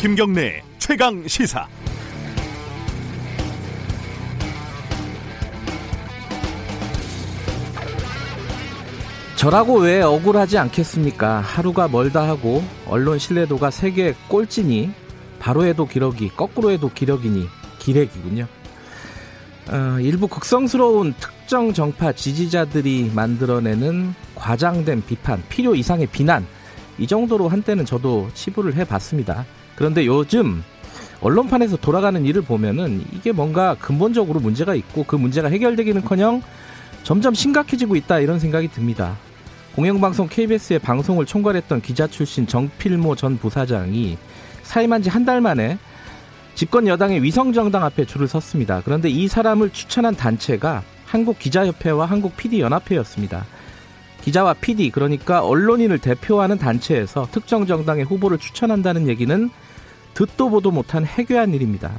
김경래 최강 시사. 저라고 왜 억울하지 않겠습니까? 하루가 멀다 하고 언론 신뢰도가 세계 꼴찌니 바로 해도 기러기, 거꾸로 해도 기러기니 기레기군요. 일부 극성스러운 특정 정파 지지자들이 만들어내는 과장된 비판, 필요 이상의 비난, 이 정도로 한때는 저도 치부를 해봤습니다. 그런데 요즘 언론판에서 돌아가는 일을 보면은 이게 뭔가 근본적으로 문제가 있고 그 문제가 해결되기는커녕 점점 심각해지고 있다, 이런 생각이 듭니다. 공영방송 KBS의 방송을 총괄했던 기자 출신 정필모 전 부사장이 사임한 지 한 달 만에 집권 여당의 위성정당 앞에 줄을 섰습니다. 그런데 이 사람을 추천한 단체가 한국기자협회와 한국PD연합회였습니다. 기자와 PD, 그러니까 언론인을 대표하는 단체에서 특정 정당의 후보를 추천한다는 얘기는 듣도 보도 못한 해괴한 일입니다.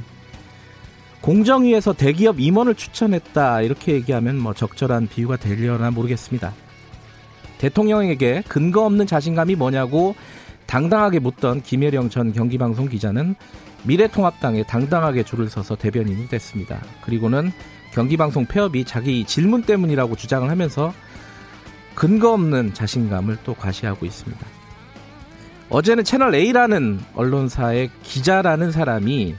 공정위에서 대기업 임원을 추천했다, 이렇게 얘기하면 뭐 적절한 비유가 되려나 모르겠습니다. 대통령에게 근거 없는 자신감이 뭐냐고 당당하게 묻던 김예령 전 경기방송 기자는 미래통합당에 당당하게 줄을 서서 대변인이 됐습니다. 그리고는 경기방송 폐업이 자기 질문 때문이라고 주장을 하면서 근거 없는 자신감을 또 과시하고 있습니다. 어제는 채널A라는 언론사의 기자라는 사람이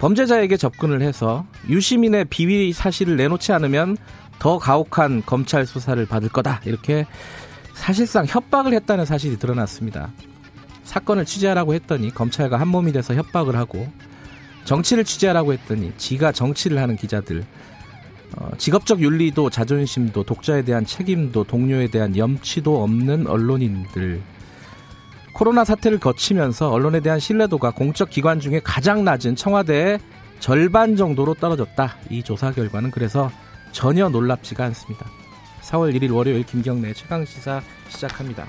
범죄자에게 접근을 해서 유시민의 비위 사실을 내놓지 않으면 더 가혹한 검찰 수사를 받을 거다, 이렇게 사실상 협박을 했다는 사실이 드러났습니다. 사건을 취재하라고 했더니 검찰과 한몸이 돼서 협박을 하고, 정치를 취재하라고 했더니 지가 정치를 하는 기자들, 직업적 윤리도 자존심도 독자에 대한 책임도 동료에 대한 염치도 없는 언론인들. 코로나 사태를 거치면서 언론에 대한 신뢰도가 공적 기관 중에 가장 낮은 청와대의 절반 정도로 떨어졌다. 이 조사 결과는 그래서 전혀 놀랍지가 않습니다. 4월 1일 월요일 김경래 최강시사 시작합니다.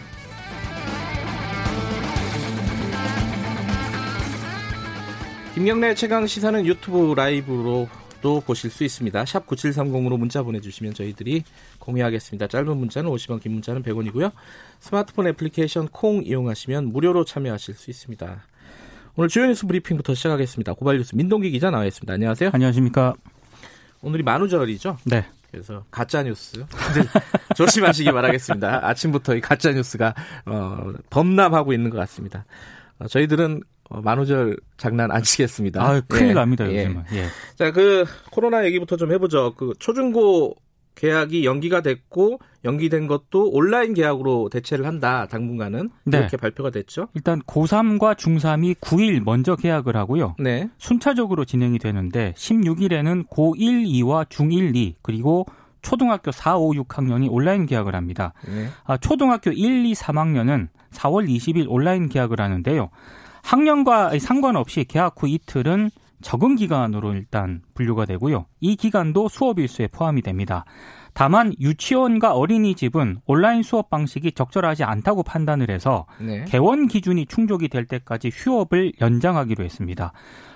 김경래 최강시사는 유튜브 라이브로 도 보실 수 있습니다. 샵 9730으로 문자 보내주시면 저희들이 공유하겠습니다. 짧은 문자는 50원, 긴 문자는 100원이고요. 스마트폰 애플리케이션 콩 이용하시면 무료로 참여하실 수 있습니다. 오늘 주요 뉴스 브리핑부터 시작하겠습니다. 고발 뉴스 민동기 기자 나와 있습니다. 안녕하세요. 안녕하십니까. 오늘이 만우절이죠? 네. 그래서 가짜 뉴스 조심하시기 바라겠습니다. 아침부터 이 가짜 뉴스가 범람하고 있는 것 같습니다. 저희들은 만우절 장난 안 치겠습니다. 아, 큰일 납니다, 요즘은. 예. 자, 코로나 얘기부터 좀 해보죠. 초중고 계약이 연기가 됐고, 연기된 것도 온라인 계약으로 대체를 한다, 당분간은. 네. 이렇게 발표가 됐죠. 일단 고3과 중3이 9일 먼저 계약을 하고요. 네. 순차적으로 진행이 되는데, 16일에는 고1, 2와 중1, 2, 그리고 초등학교 4, 5, 6학년이 온라인 계약을 합니다. 네. 초등학교 1, 2, 3학년은 4월 20일 온라인 계약을 하는데요. 학년과 상관없이 개학 후 이틀은 적응 기간으로 일단 분류가 되고요. 이 기간도 수업 일수에 포함이 됩니다. 다만 유치원과 어린이집은 온라인 수업 방식이 적절하지 않다고 판단을 해서 네. 개원 기준이 충족이 될 때까지 휴업을 연장하기로 했습니다.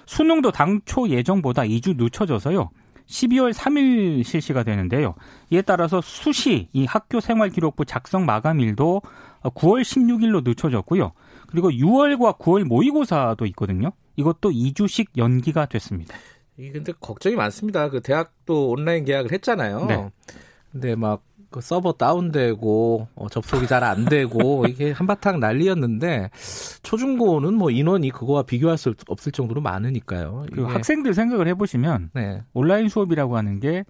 수능도 당초 예정보다 2주 늦춰져서요. 12월 3일 실시가 되는데요. 이에 따라서 수시, 이 학교생활기록부 작성 마감일도 9월 16일로 늦춰졌고요. 그리고 6월과 9월 모의고사도 있거든요. 이것도 2주씩 연기가 됐습니다. 이게 근데 걱정이 많습니다. 대학도 온라인 계약을 했잖아요. 네. 근데 막 서버 다운되고 접속이 잘 안 되고 이게 한바탕 난리였는데 초중고는 뭐 인원이 그거와 비교할 수 없을 정도로 많으니까요. 그 학생들 생각을 해보시면 네. 온라인 수업이라고 하는 게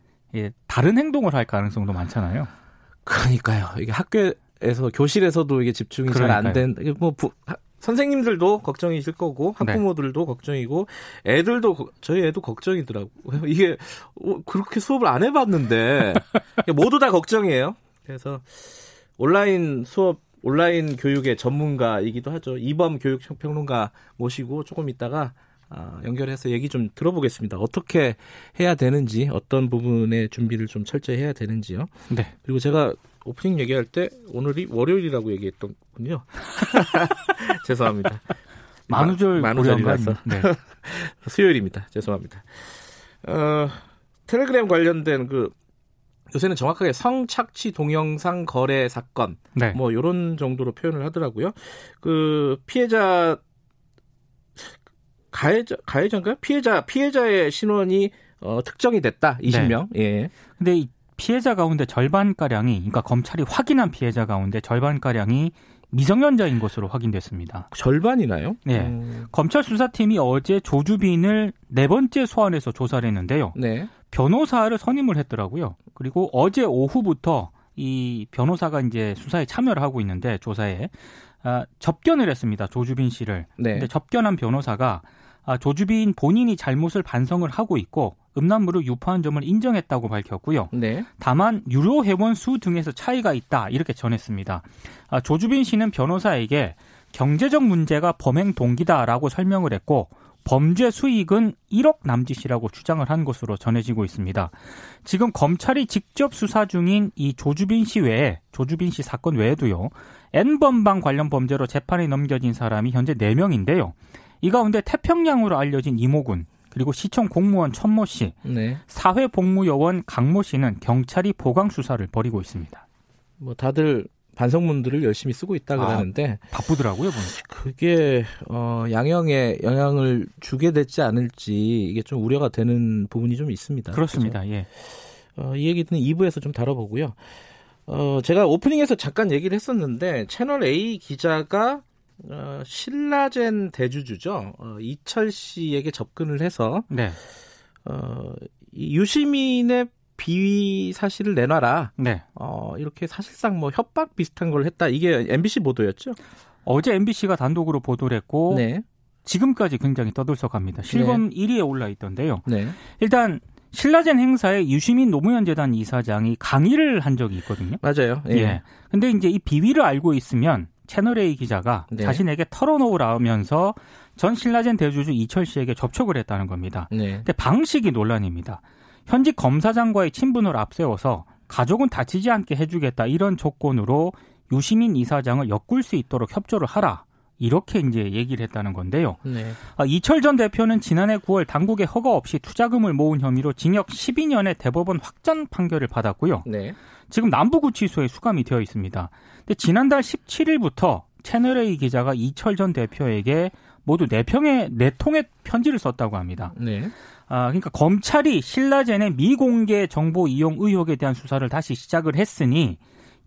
다른 행동을 할 가능성도 많잖아요. 그러니까요. 이게 학교에서 교실에서도 이게 집중이 잘 안 된. 뭐 선생님들도 걱정이실 거고 학부모들도 네. 걱정이고 애들도 저희 애도 걱정이더라고요. 이게 그렇게 수업을 안 해봤는데 모두 다 걱정이에요. 그래서 온라인 수업, 온라인 교육의 전문가이기도 하죠. 이범 교육평론가 모시고 조금 있다가 연결해서 얘기 좀 들어보겠습니다. 어떻게 해야 되는지, 어떤 부분의 준비를 좀 철저히 해야 되는지요. 네. 그리고 제가 오프닝 얘기할 때 오늘이 월요일이라고 얘기했던군요. 죄송합니다. 만우절이라서 네. 수요일입니다. 죄송합니다. 텔레그램 관련된 요새는 정확하게 성착취 동영상 거래 사건 네. 뭐 이런 정도로 표현을 하더라고요. 피해자 가해자인가요? 피해자의 신원이 특정이 됐다. 20명. 네. 예. 근데 이 피해자 가운데 절반가량이, 그러니까 검찰이 확인한 피해자 가운데 절반가량이 미성년자인 것으로 확인됐습니다. 절반이나요? 네. 검찰 수사팀이 어제 조주빈을 4번째 소환해서 조사를 했는데요. 네. 변호사를 선임을 했더라고요. 그리고 어제 오후부터 이 변호사가 이제 수사에 참여를 하고 있는데, 조사에 접견을 했습니다. 조주빈 씨를. 네. 근데 접견한 변호사가 조주빈 본인이 잘못을 반성을 하고 있고 음란물을 유포한 점을 인정했다고 밝혔고요. 네. 다만 유료 회원 수 등에서 차이가 있다, 이렇게 전했습니다. 조주빈 씨는 변호사에게 경제적 문제가 범행 동기다라고 설명을 했고 범죄 수익은 1억 남짓이라고 주장을 한 것으로 전해지고 있습니다. 지금 검찰이 직접 수사 중인 이 조주빈 씨 외에, 조주빈 씨 사건 외에도요, N번방 관련 범죄로 재판에 넘겨진 사람이 현재 4명인데요. 이 가운데 태평양으로 알려진 이모군, 그리고 시청 공무원 천모 씨, 네. 사회복무요원 강모 씨는 경찰이 보강 수사를 벌이고 있습니다. 뭐 다들 반성문들을 열심히 쓰고 있다 그러는데 바쁘더라고요, 보니까. 그게 양형에 영향을 주게 될지 않을지 이게 좀 우려가 되는 부분이 좀 있습니다. 그렇습니다. 그렇죠? 예. 이 얘기는 2부에서 좀 다뤄보고요. 제가 오프닝에서 잠깐 얘기를 했었는데 채널A 기자가 신라젠 대주주죠. 이철 씨에게 접근을 해서 네. 유시민의 비위 사실을 내놔라. 네. 이렇게 사실상 뭐 협박 비슷한 걸 했다. 이게 MBC 보도였죠? 어제 MBC가 단독으로 보도를 했고 네. 지금까지 굉장히 떠들썩합니다. 실검 네. 1위에 올라있던데요. 네. 일단 신라젠 행사에 유시민 노무현 재단 이사장이 강의를 한 적이 있거든요. 맞아요. 예. 예. 근데 이제 이 비위를 알고 있으면 채널A 기자가 네. 자신에게 털어놓으라면서 전 신라젠 대주주 이철 씨에게 접촉을 했다는 겁니다. 네. 근데 방식이 논란입니다. 현직 검사장과의 친분을 앞세워서 가족은 다치지 않게 해주겠다, 이런 조건으로 유시민 이사장을 엮을 수 있도록 협조를 하라, 이렇게 이제 얘기를 했다는 건데요. 네. 이철 전 대표는 지난해 9월 당국의 허가 없이 투자금을 모은 혐의로 징역 12년의 대법원 확정 판결을 받았고요. 네. 지금 남부구치소에 수감이 되어 있습니다. 근데 지난달 17일부터 채널A 기자가 이철 전 대표에게 모두 4통의 편지를 썼다고 합니다. 네. 그러니까 검찰이 신라젠의 미공개 정보 이용 의혹에 대한 수사를 다시 시작을 했으니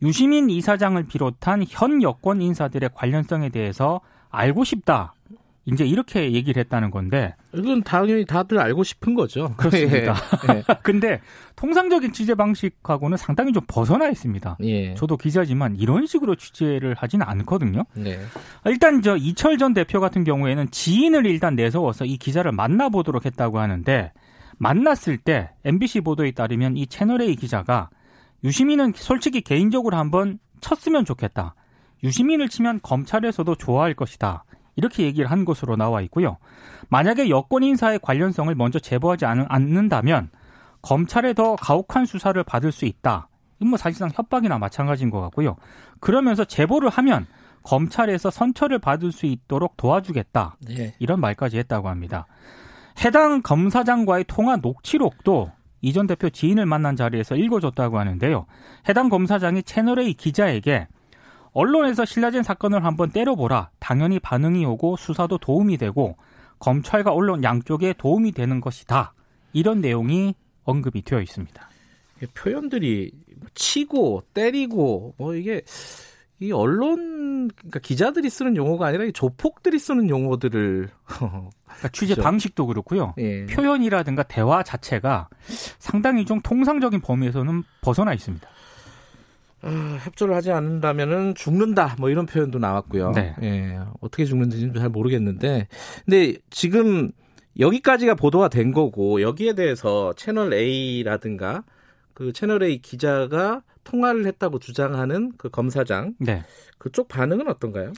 유시민 이사장을 비롯한 현 여권 인사들의 관련성에 대해서 알고 싶다, 이제 이렇게 얘기를 했다는 건데. 이건 당연히 다들 알고 싶은 거죠. 그렇습니다. 그런데 예. 통상적인 취재 방식하고는 상당히 좀 벗어나 있습니다. 예. 저도 기자지만 이런 식으로 취재를 하진 않거든요. 네. 일단 저 이철 전 대표 같은 경우에는 지인을 일단 내세워서 이 기자를 만나보도록 했다고 하는데, 만났을 때 MBC 보도에 따르면 이 채널A 기자가 유시민은 솔직히 개인적으로 한번 쳤으면 좋겠다, 유시민을 치면 검찰에서도 좋아할 것이다, 이렇게 얘기를 한 것으로 나와 있고요. 만약에 여권 인사의 관련성을 먼저 제보하지 않는다면 검찰에 더 가혹한 수사를 받을 수 있다. 이건 뭐 사실상 협박이나 마찬가지인 것 같고요. 그러면서 제보를 하면 검찰에서 선처를 받을 수 있도록 도와주겠다. 네. 이런 말까지 했다고 합니다. 해당 검사장과의 통화 녹취록도 이 전 대표 지인을 만난 자리에서 읽어줬다고 하는데요. 해당 검사장이 채널A 기자에게 언론에서 신라젠 사건을 한번 때려보라. 당연히 반응이 오고 수사도 도움이 되고 검찰과 언론 양쪽에 도움이 되는 것이다. 이런 내용이 언급이 되어 있습니다. 표현들이 치고 때리고 뭐 이게 이 언론, 그러니까 기자들이 쓰는 용어가 아니라 이 조폭들이 쓰는 용어들을 그러니까 취재 그렇죠. 방식도 그렇고요. 예. 표현이라든가 대화 자체가 상당히 좀 통상적인 범위에서는 벗어나 있습니다. 협조를 하지 않는다면은 죽는다, 뭐 이런 표현도 나왔고요. 네. 예, 어떻게 죽는지는 잘 모르겠는데, 근데 지금 여기까지가 보도가 된 거고 여기에 대해서 채널A라든가 그 채널A 기자가 통화를 했다고 주장하는 그 검사장, 네. 그쪽 반응은 어떤가요?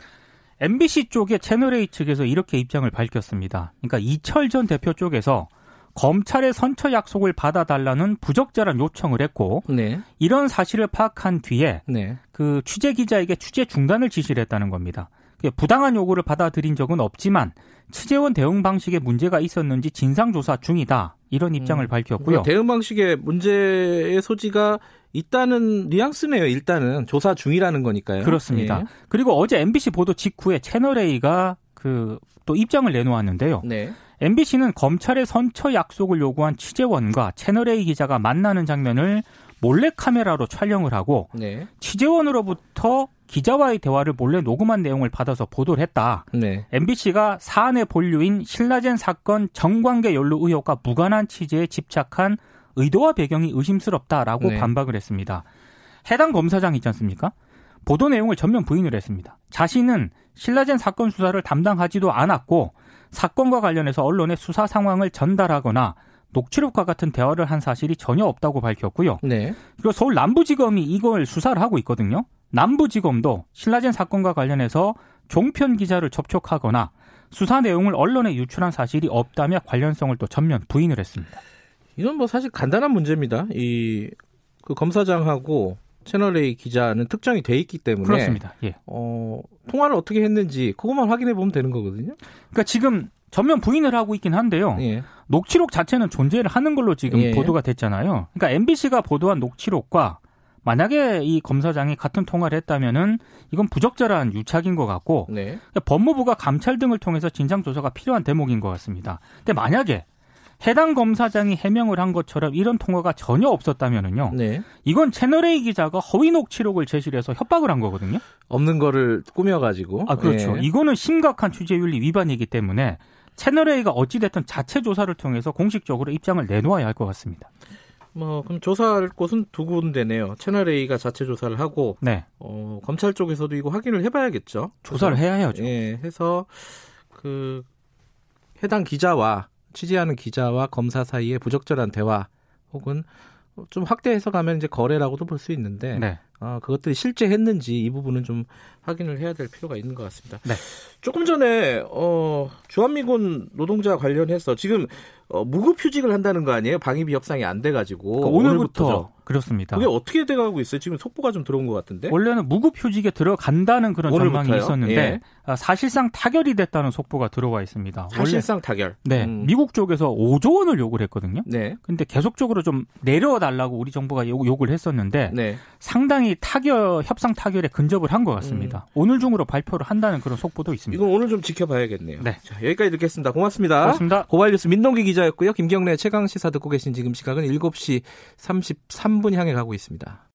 MBC 쪽의 채널A 측에서 이렇게 입장을 밝혔습니다. 그러니까 이철 전 대표 쪽에서 검찰의 선처 약속을 받아달라는 부적절한 요청을 했고 네. 이런 사실을 파악한 뒤에 네. 그 취재 기자에게 취재 중단을 지시를 했다는 겁니다. 부당한 요구를 받아들인 적은 없지만 취재원 대응 방식에 문제가 있었는지 진상조사 중이다. 이런 입장을 밝혔고요. 대응 방식에 문제의 소지가 있다는 뉘앙스네요. 일단은 조사 중이라는 거니까요. 그렇습니다. 예. 그리고 어제 MBC 보도 직후에 채널A가 그 또 입장을 내놓았는데요. 네. MBC는 검찰의 선처 약속을 요구한 취재원과 채널A 기자가 만나는 장면을 몰래카메라로 촬영을 하고 네. 취재원으로부터 기자와의 대화를 몰래 녹음한 내용을 받아서 보도를 했다. 네. MBC가 사안의 본류인 신라젠 사건 정관계 연루 의혹과 무관한 취재에 집착한 의도와 배경이 의심스럽다라고 네. 반박을 했습니다. 해당 검사장이 있지 않습니까? 보도 내용을 전면 부인을 했습니다. 자신은 신라젠 사건 수사를 담당하지도 않았고 사건과 관련해서 언론에 수사 상황을 전달하거나 녹취록과 같은 대화를 한 사실이 전혀 없다고 밝혔고요. 네. 그리고 서울 남부지검이 이걸 수사를 하고 있거든요. 남부지검도 신라젠 사건과 관련해서 종편 기자를 접촉하거나 수사 내용을 언론에 유출한 사실이 없다며 관련성을 또 전면 부인을 했습니다. 이건 뭐 사실 간단한 문제입니다. 그 검사장하고 채널A 기자는 특정이 돼 있기 때문에 그렇습니다. 예. 통화를 어떻게 했는지 그것만 확인해 보면 되는 거거든요. 그러니까 지금 전면 부인을 하고 있긴 한데요. 예. 녹취록 자체는 존재를 하는 걸로 지금 예. 보도가 됐잖아요. 그러니까 MBC가 보도한 녹취록과 만약에 이 검사장이 같은 통화를 했다면은 이건 부적절한 유착인 것 같고 네. 그러니까 법무부가 감찰 등을 통해서 진상 조사가 필요한 대목인 것 같습니다. 근데 만약에 해당 검사장이 해명을 한 것처럼 이런 통화가 전혀 없었다면은요. 네. 이건 채널A 기자가 허위 녹취록을 제시를 해서 협박을 한 거거든요. 없는 거를 꾸며가지고. 아, 그렇죠. 네. 이거는 심각한 취재윤리 위반이기 때문에 채널A가 어찌됐든 자체 조사를 통해서 공식적으로 입장을 내놓아야 할 것 같습니다. 뭐 그럼 조사할 곳은 두 군데네요. 채널A가 자체 조사를 하고 네. 검찰 쪽에서도 이거 확인을 해봐야겠죠. 조사를 해야 해야죠. 예, 해서 그 해당 기자와 취재하는 기자와 검사 사이의 부적절한 대화 혹은 좀 확대해서 가면 이제 거래라고도 볼 수 있는데 네. 그것들이 실제 했는지 이 부분은 좀 확인을 해야 될 필요가 있는 것 같습니다. 네. 조금 전에 주한미군 노동자 관련해서 지금 무급휴직을 한다는 거 아니에요? 방위비 협상이 안 돼가지고. 그러니까 오늘부터죠. 그렇습니다. 그게 어떻게 돼가고 있어요? 지금 속보가 좀 들어온 것 같은데. 원래는 무급휴직에 들어간다는 그런 전망이 있었는데 예. 사실상 타결이 됐다는 속보가 들어와 있습니다. 사실상 원래, 타결. 네. 미국 쪽에서 5조 원을 요구를 했거든요. 네. 근데 계속적으로 좀 내려달라고 우리 정부가 요구를 했었는데 네. 상당히 협상 타결에 근접을 한 것 같습니다. 오늘 중으로 발표를 한다는 그런 속보도 있습니다. 이건 오늘 좀 지켜봐야겠네요. 네. 자, 여기까지 듣겠습니다. 고맙습니다. 고발뉴스 민동기 기자였고요. 김경래 최강시사 듣고 계신 지금 시각은 7시 33분 향해 가고 있습니다.